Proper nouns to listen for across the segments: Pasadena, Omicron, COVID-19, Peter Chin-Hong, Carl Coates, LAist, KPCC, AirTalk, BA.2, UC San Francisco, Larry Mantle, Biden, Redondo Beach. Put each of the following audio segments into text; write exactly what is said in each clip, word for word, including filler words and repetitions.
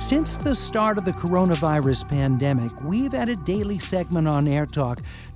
Since the start of the coronavirus pandemic, we've had a daily segment on AirTalk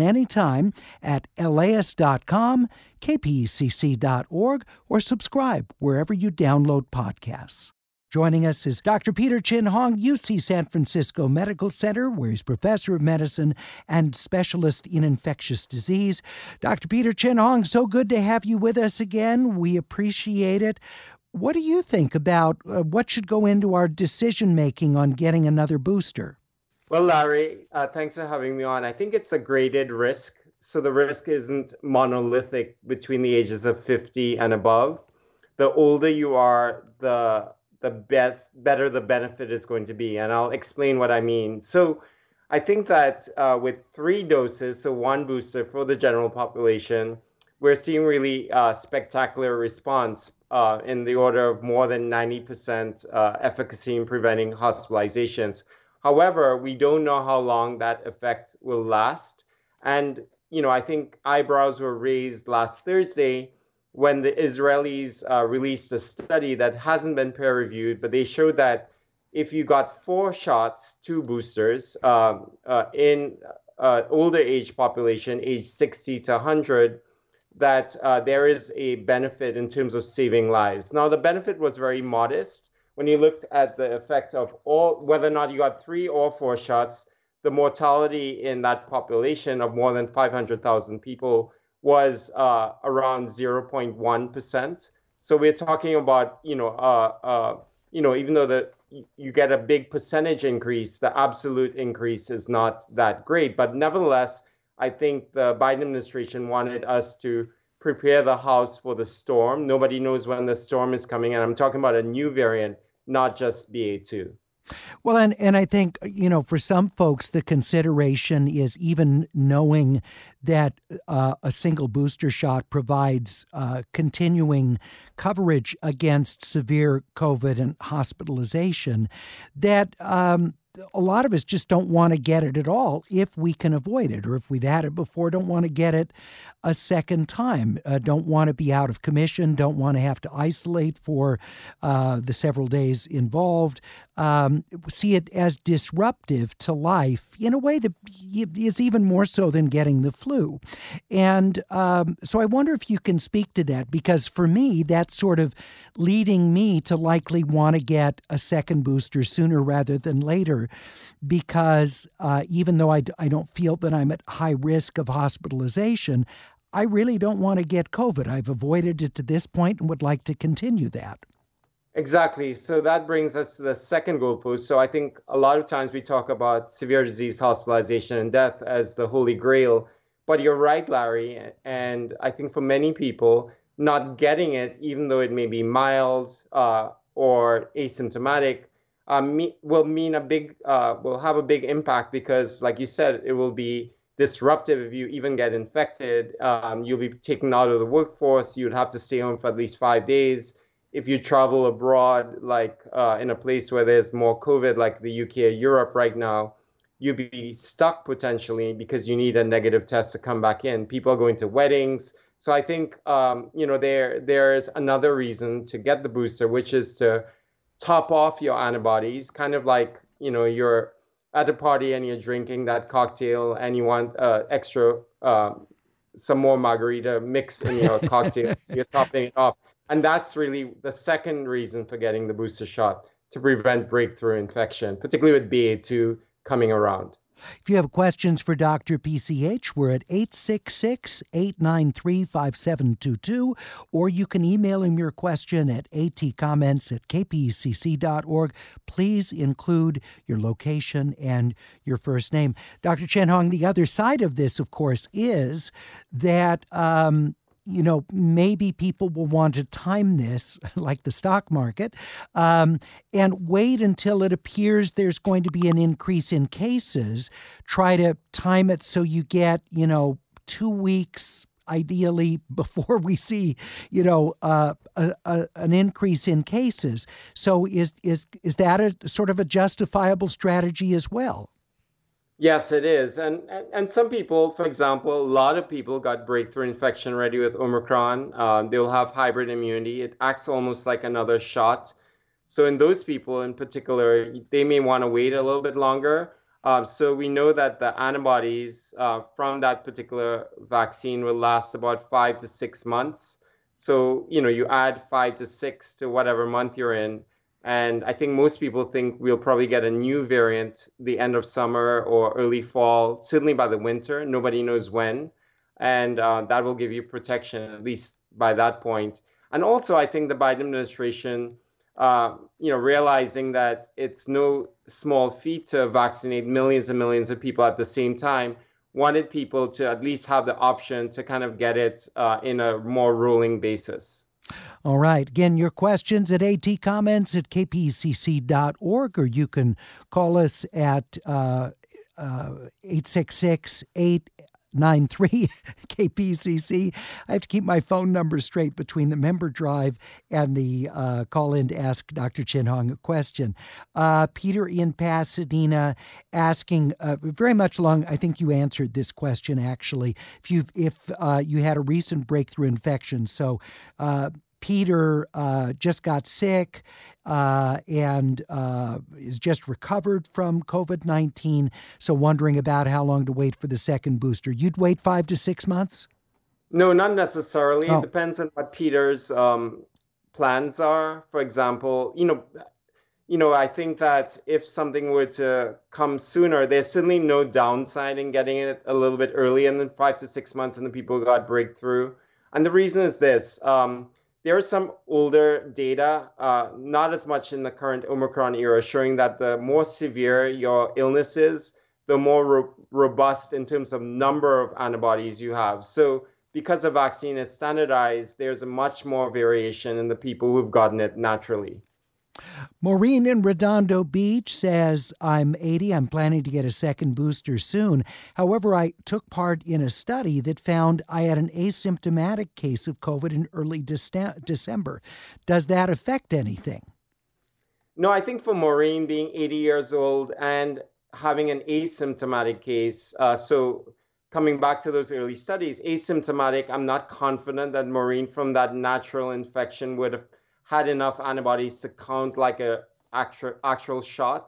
anytime at laist dot com, K P C C dot org, or subscribe wherever you download podcasts. Joining us is Doctor Peter Chin-Hong, U C San Francisco Medical Center, where he's professor of medicine and specialist in infectious disease. Doctor Peter Chin-Hong, so good to have you with us again. We appreciate it. What do you think about uh, what should go into our decision-making on getting another booster? Well, Larry, uh, thanks for having me on. I think it's a graded risk. So the risk isn't monolithic between the ages of fifty and above. The older you are, the the best, better the benefit is going to be. And I'll explain what I mean. So I think that uh, with three doses, so one booster for the general population, we're seeing really uh, spectacular response uh, in the order of more than ninety percent uh, efficacy in preventing hospitalizations. However, we don't know how long that effect will last. And, you know, I think eyebrows were raised last Thursday when the Israelis uh, released a study that hasn't been peer-reviewed, but they showed that if you got four shots, two boosters, uh, uh, in uh, older age population, age sixty to one hundred, that uh, there is a benefit in terms of saving lives. Now, the benefit was very modest. When you looked at the effect of all, whether or not you got three or four shots, the mortality in that population of more than five hundred thousand people was uh, around zero point one percent. So we're talking about, you know, uh, uh, you know, even though the, you get a big percentage increase, the absolute increase is not that great. But nevertheless, I think the Biden administration wanted us to prepare the house for the storm. Nobody knows when the storm is coming. And I'm talking about a new variant, not just B A two. Well, and, and I think, you know, for some folks, the consideration is even knowing that uh, a single booster shot provides uh, continuing coverage against severe COVID and hospitalization, that um, a lot of us just don't want to get it at all if we can avoid it, or if we've had it before, don't want to get it a second time, uh, don't want to be out of commission, don't want to have to isolate for uh, the several days involved, um, see it as disruptive to life in a way that is even more so than getting the flu. And um, so I wonder if you can speak to that, because for me, that's sort of leading me to likely want to get a second booster sooner rather than later, because uh, even though I, d- I don't feel that I'm at high risk of hospitalization, I really don't want to get COVID. I've avoided it to this point and would like to continue that. Exactly. So that brings us to the second goalpost. So I think a lot of times we talk about severe disease, hospitalization, and death as the holy grail. But you're right, Larry. And I think for many people, not getting it, even though it may be mild uh, or asymptomatic, Um, me, will mean a big, uh, will have a big impact because, like you said, it will be disruptive if you even get infected. Um, you'll be taken out of the workforce. You'd have to stay home for at least five days. If you travel abroad, like uh, in a place where there's more COVID, like the U K or Europe right now, you'd be stuck potentially because you need a negative test to come back in. People are going to weddings. So I think, um, you know, there there's another reason to get the booster, which is to top off your antibodies, kind of like, you know, you're at a party and you're drinking that cocktail and you want uh, extra, uh, some more margarita mix in your cocktail, you're topping it off. And that's really the second reason for getting the booster shot, to prevent breakthrough infection, particularly with B A two coming around. If you have questions for Doctor P C H, we're at eight six six, eight nine three, five seven two two, or you can email him your question at a t comments at k p c c dot org. Please include your location and your first name. Doctor Chin-Hong, the other side of this, of course, is that um, you know, maybe people will want to time this, like the stock market, um, and wait until it appears there's going to be an increase in cases. Try to time it so you get, you know, two weeks ideally before we see, you know, uh, a, a, an increase in cases. So is is is that a sort of a justifiable strategy as well? Yes, it is. And, and and some people, for example, a lot of people got breakthrough infection ready with Omicron. Um, they'll have hybrid immunity. It acts almost like another shot. So in those people in particular, they may want to wait a little bit longer. Um, so we know that the antibodies uh, from that particular vaccine will last about five to six months. So, you know, you add five to six to whatever month you're in. And I think most people think we'll probably get a new variant the end of summer or early fall, certainly by the winter. Nobody knows when. And uh, that will give you protection, at least by that point. And also, I think the Biden administration, uh, you know, realizing that it's no small feat to vaccinate millions and millions of people at the same time, wanted people to at least have the option to kind of get it uh, in a more rolling basis. All right. Again, your questions at a t comments at k p c c dot org, or you can call us at uh, uh, eight six six, eight nine three, K P C C. I have to keep my phone number straight between the member drive and the uh, call in to ask Doctor Chin-Hong a question. Uh, Peter in Pasadena asking uh, very much along. I think you answered this question actually. If you if uh, you had a recent breakthrough infection, so uh, Peter uh, just got sick uh, and uh, is just recovered from COVID nineteen. So wondering about how long to wait for the second booster. You'd wait five to six months? No, not necessarily. Oh. It depends on what Peter's um, plans are. For example, you know, you know, I think that if something were to come sooner, there's certainly no downside in getting it a little bit early and then five to six months and the people got breakthrough. And the reason is this. Um, There is some older data, uh, not as much in the current Omicron era, showing that the more severe your illness is, the more ro- robust in terms of number of antibodies you have. So because a vaccine is standardized, there's a much more variation in the people who've gotten it naturally. Maureen in Redondo Beach says, I'm eighty. I'm planning to get a second booster soon. However, I took part in a study that found I had an asymptomatic case of COVID in early de- December. Does that affect anything? No, I think for Maureen being eighty years old and having an asymptomatic case, uh, so coming back to those early studies, asymptomatic, I'm not confident that Maureen from that natural infection would have had enough antibodies to count like a actual, actual shot.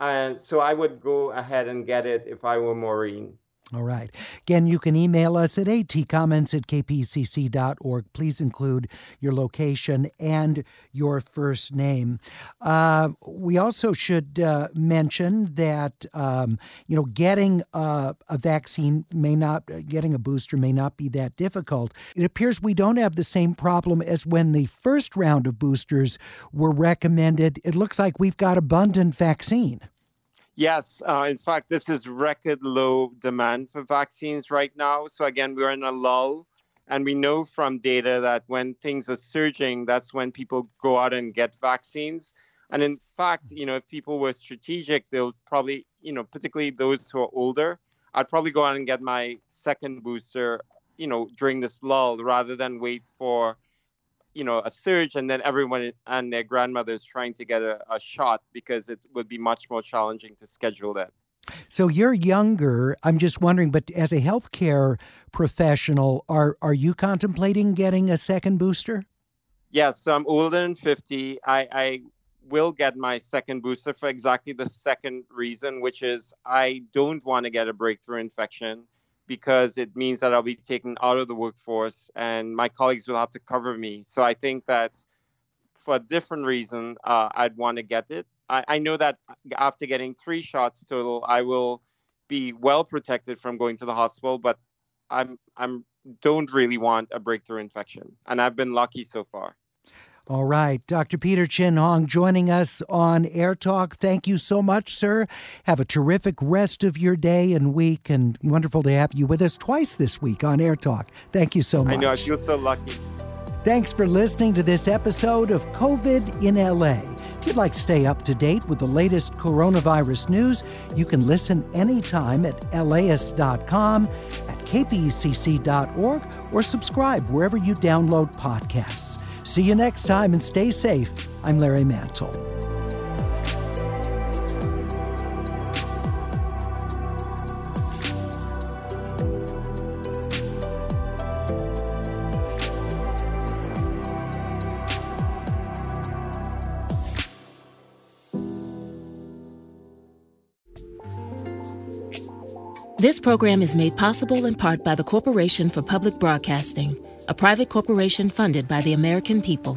And so I would go ahead and get it if I were Maureen. All right. Again, you can email us at a t comments at k p c c dot org. Please include your location and your first name. Uh, we also should uh, mention that, um, you know, getting uh, a vaccine may not, getting a booster may not be that difficult. It appears we don't have the same problem as when the first round of boosters were recommended. It looks like we've got abundant vaccine. Yes. Uh, in fact, this is record low demand for vaccines right now. So again, we're in a lull. And we know from data that when things are surging, that's when people go out and get vaccines. And in fact, you know, if people were strategic, they'll probably, you know, particularly those who are older, I'd probably go out and get my second booster, you know, during this lull rather than wait for, you know, a surge and then everyone and their grandmothers trying to get a, a shot because it would be much more challenging to schedule that. So you're younger. I'm just wondering, but as a healthcare professional, are, are you contemplating getting a second booster? Yes, I'm older than fifty. I, I will get my second booster for exactly the second reason, which is I don't want to get a breakthrough infection because it means that I'll be taken out of the workforce and my colleagues will have to cover me. So I think that for a different reason, uh, I'd want to get it. I, I know that after getting three shots total, I will be well protected from going to the hospital, but I'm I'm don't really want a breakthrough infection. And I've been lucky so far. All right. Doctor Peter Chin-Hong joining us on AirTalk. Thank you so much, sir. Have a terrific rest of your day and week, and wonderful to have you with us twice this week on AirTalk. Thank you so much. I know. I feel so lucky. Thanks for listening to this episode of COVID in L A. If you'd like to stay up to date with the latest coronavirus news, you can listen anytime at L A ist dot com, at K P C C dot org, or subscribe wherever you download podcasts. See you next time, and stay safe. I'm Larry Mantle. This program is made possible in part by the Corporation for Public Broadcasting, a private corporation funded by the American people.